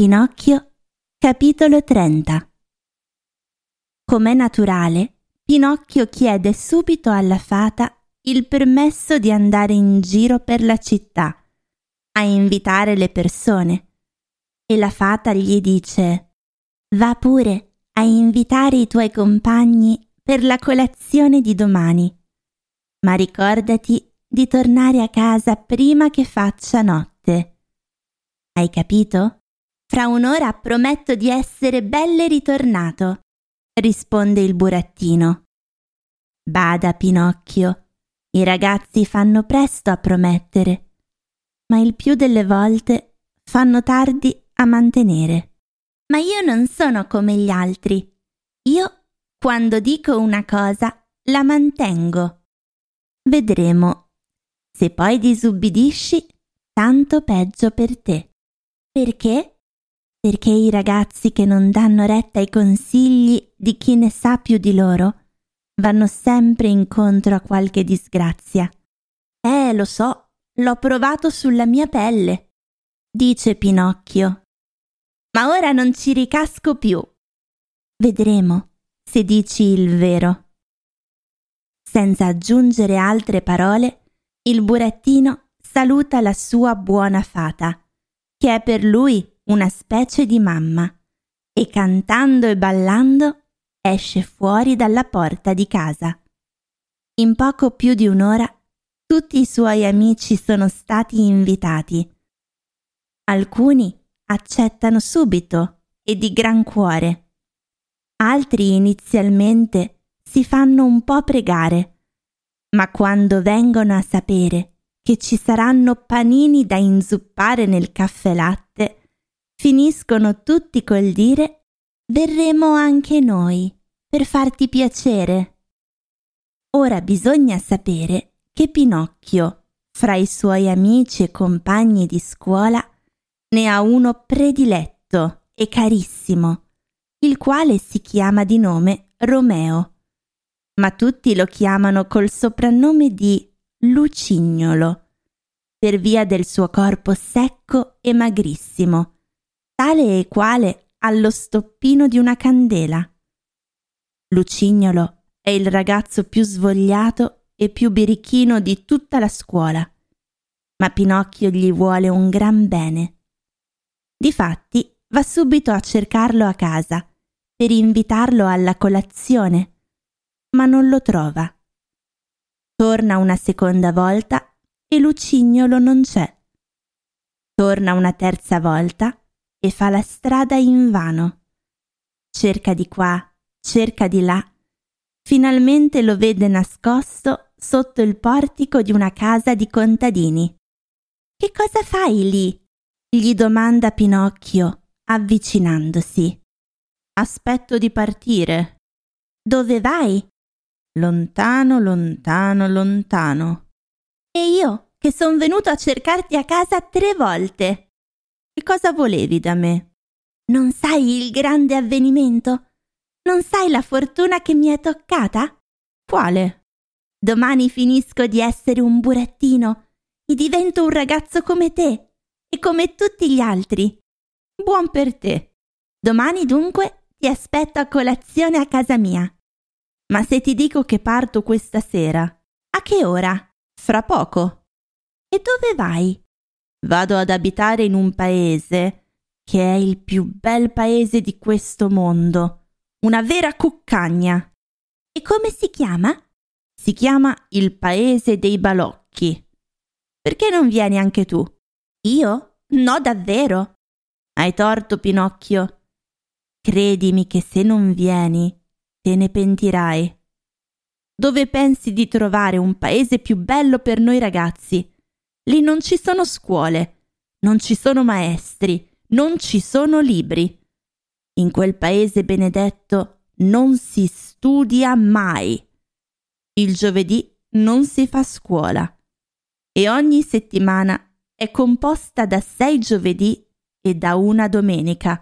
Pinocchio, capitolo 30. Com'è naturale, Pinocchio chiede subito alla fata il permesso di andare in giro per la città, a invitare le persone. E la fata gli dice: «Va pure a invitare i tuoi compagni per la colazione di domani, ma ricordati di tornare a casa prima che faccia notte. Hai capito? Fra un'ora prometto di essere belle ritornato», risponde il burattino. Bada, Pinocchio, i ragazzi fanno presto a promettere, ma il più delle volte fanno tardi a mantenere. Ma io non sono come gli altri. Io, quando dico una cosa, la mantengo. Vedremo. Se poi disubbidisci, tanto peggio per te. Perché? Perché i ragazzi che non danno retta ai consigli di chi ne sa più di loro vanno sempre incontro a qualche disgrazia. Lo so, l'ho provato sulla mia pelle», dice Pinocchio. «Ma ora non ci ricasco più». Vedremo se dici il vero. Senza aggiungere altre parole, il burattino saluta la sua buona fata, che è per lui una specie di mamma, e cantando e ballando esce fuori dalla porta di casa. In poco più di un'ora tutti i suoi amici sono stati invitati. Alcuni accettano subito e di gran cuore. Altri inizialmente si fanno un po' pregare, ma quando vengono a sapere che ci saranno panini da inzuppare nel caffè latte, finiscono tutti col dire: «Verremo anche noi, per farti piacere». Ora bisogna sapere che Pinocchio, fra i suoi amici e compagni di scuola, ne ha uno prediletto e carissimo, il quale si chiama di nome Romeo, ma tutti lo chiamano col soprannome di Lucignolo, per via del suo corpo secco e magrissimo, tale e quale allo stoppino di una candela. Lucignolo è il ragazzo più svogliato e più birichino di tutta la scuola, ma Pinocchio gli vuole un gran bene. Difatti va subito a cercarlo a casa per invitarlo alla colazione, ma non lo trova. Torna una seconda volta e Lucignolo non c'è. Torna una terza volta e fa la strada invano. Cerca di qua, cerca di là. Finalmente lo vede nascosto sotto il portico di una casa di contadini. «Che cosa fai lì?» gli domanda Pinocchio, avvicinandosi. «Aspetto di partire». «Dove vai?» «Lontano, lontano, lontano». «E io, che son venuto a cercarti a casa 3 volte. Che cosa volevi da me?» «Non sai il grande avvenimento? Non sai la fortuna che mi è toccata?» «Quale?» «Domani finisco di essere un burattino e divento un ragazzo come te e come tutti gli altri». «Buon per te. Domani dunque ti aspetto a colazione a casa mia». «Ma se ti dico che parto questa sera?» «A che ora?» «Fra poco». «E dove vai?» «Vado ad abitare in un paese che è il più bel paese di questo mondo, una vera cuccagna». «E come si chiama?» «Si chiama il paese dei balocchi». «Perché non vieni anche tu?» «Io? No, davvero?» «Hai torto, Pinocchio. Credimi che se non vieni te ne pentirai. Dove pensi di trovare un paese più bello per noi ragazzi? Lì non ci sono scuole, non ci sono maestri, non ci sono libri. In quel paese benedetto non si studia mai. Il giovedì non si fa scuola e ogni settimana è composta da 6 giovedì e da 1 domenica.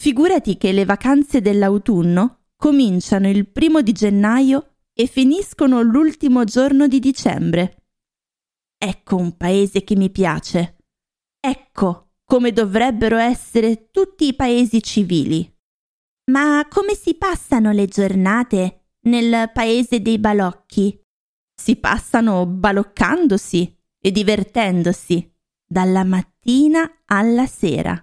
Figurati che le vacanze dell'autunno cominciano il 1 gennaio e finiscono l'ultimo giorno di dicembre. Ecco un paese che mi piace. Ecco come dovrebbero essere tutti i paesi civili. Ma come si passano le giornate nel paese dei balocchi? Si passano baloccandosi e divertendosi dalla mattina alla sera.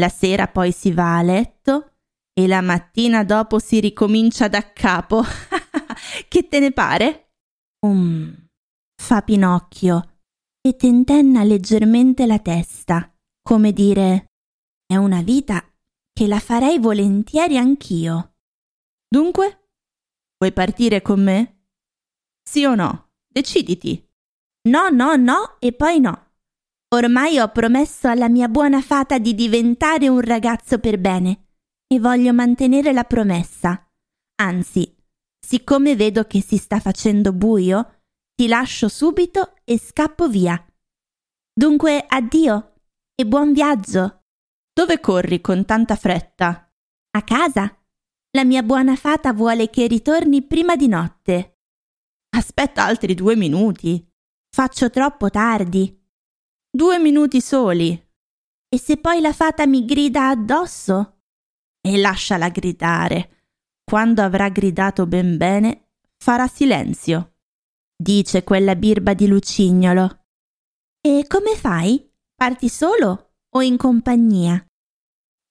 La sera poi si va a letto e la mattina dopo si ricomincia da capo. Che te ne pare? Fa Pinocchio e tentenna leggermente la testa, come dire: è una vita che la farei volentieri anch'io. Dunque, vuoi partire con me? Sì o no? Deciditi. No, no, no e poi no. Ormai ho promesso alla mia buona fata di diventare un ragazzo per bene e voglio mantenere la promessa. Anzi, siccome vedo che si sta facendo buio, ti lascio subito e scappo via. Dunque, addio e buon viaggio. Dove corri con tanta fretta? A casa. La mia buona fata vuole che ritorni prima di notte. Aspetta altri 2 minuti. Faccio troppo tardi. 2 minuti soli. E se poi la fata mi grida addosso? E lasciala gridare. Quando avrà gridato ben bene, farà silenzio, dice quella birba di Lucignolo. E come fai? Parti solo? O in compagnia?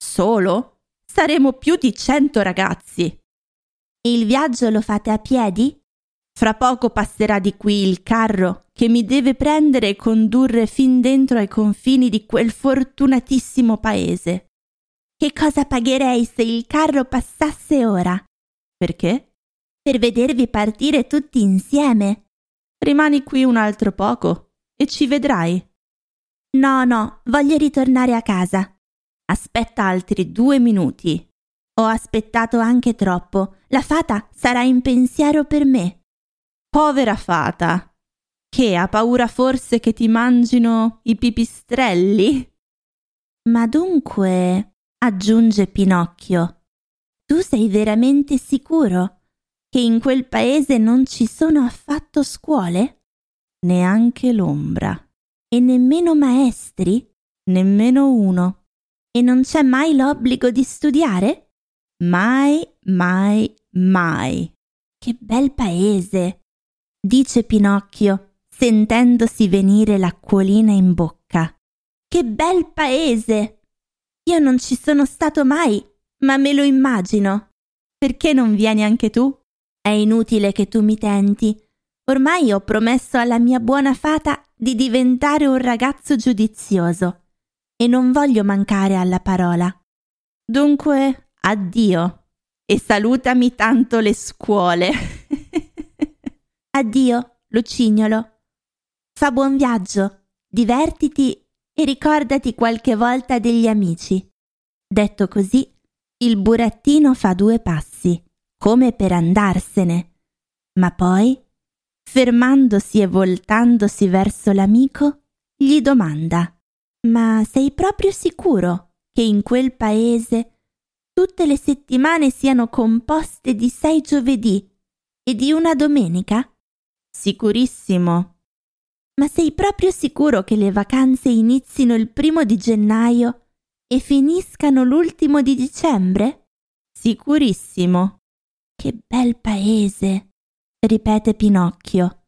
Solo? Saremo più di 100 ragazzi. E il viaggio lo fate a piedi? Fra poco passerà di qui il carro che mi deve prendere e condurre fin dentro ai confini di quel fortunatissimo paese. Che cosa pagherei se il carro passasse ora? Perché? Per vedervi partire tutti insieme. Rimani qui un altro poco e ci vedrai. No, no, voglio ritornare a casa. Aspetta altri 2 minuti. Ho aspettato anche troppo. La fata sarà in pensiero per me. Povera fata, che ha paura forse che ti mangino i pipistrelli? Ma dunque, aggiunge Pinocchio, tu sei veramente sicuro che in quel paese non ci sono affatto scuole? Neanche l'ombra. E nemmeno maestri? Nemmeno uno. E non c'è mai l'obbligo di studiare? Mai, mai, mai. Che bel paese, dice Pinocchio, sentendosi venire l'acquolina in bocca. Che bel paese! Io non ci sono stato mai, ma me lo immagino. Perché non vieni anche tu? È inutile che tu mi tenti. Ormai ho promesso alla mia buona fata di diventare un ragazzo giudizioso e non voglio mancare alla parola. Dunque, addio e salutami tanto le scuole. Addio, Lucignolo. Fa buon viaggio, divertiti e ricordati qualche volta degli amici. Detto così, il burattino fa 2 passi, come per andarsene, ma poi, fermandosi e voltandosi verso l'amico, gli domanda: ma sei proprio sicuro che in quel paese tutte le settimane siano composte di 6 giovedì e di 1 domenica? Sicurissimo. Ma sei proprio sicuro che le vacanze inizino il 1 gennaio e finiscano l'ultimo di dicembre? Sicurissimo. Che bel paese! Ripete Pinocchio.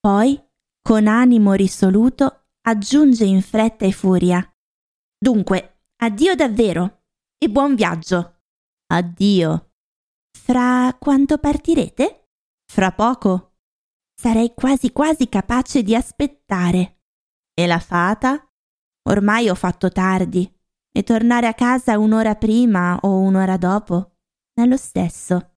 Poi, con animo risoluto, aggiunge in fretta e furia: dunque, addio davvero e buon viaggio. Addio. Fra quanto partirete? Fra poco. Sarei quasi quasi capace di aspettare. E la fata? Ormai ho fatto tardi e tornare a casa 1 ora prima o 1 ora dopo è lo stesso.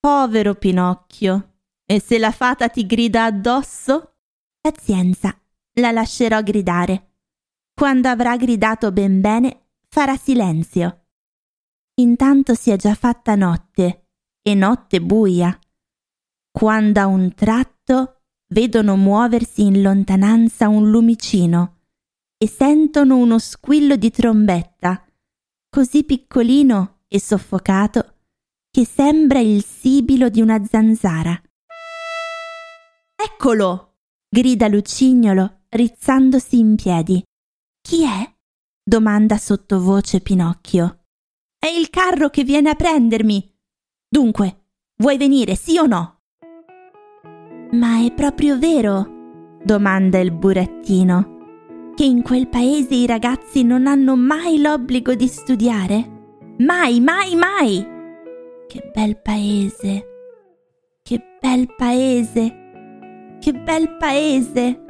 Povero Pinocchio. E se la fata ti grida addosso? Pazienza, la lascerò gridare. Quando avrà gridato ben bene, farà silenzio. Intanto si è già fatta notte, e notte buia, quando a un tratto vedono muoversi in lontananza un lumicino e sentono uno squillo di trombetta, così piccolino e soffocato che sembra il sibilo di una zanzara. «Eccolo!» grida Lucignolo, rizzandosi in piedi. «Chi è?» domanda sottovoce Pinocchio. È il carro che viene a prendermi. Dunque, vuoi venire, sì o no? Ma è proprio vero, domanda il burattino, che in quel paese i ragazzi non hanno mai l'obbligo di studiare? Mai, mai, mai! Che bel paese! Che bel paese! Che bel paese!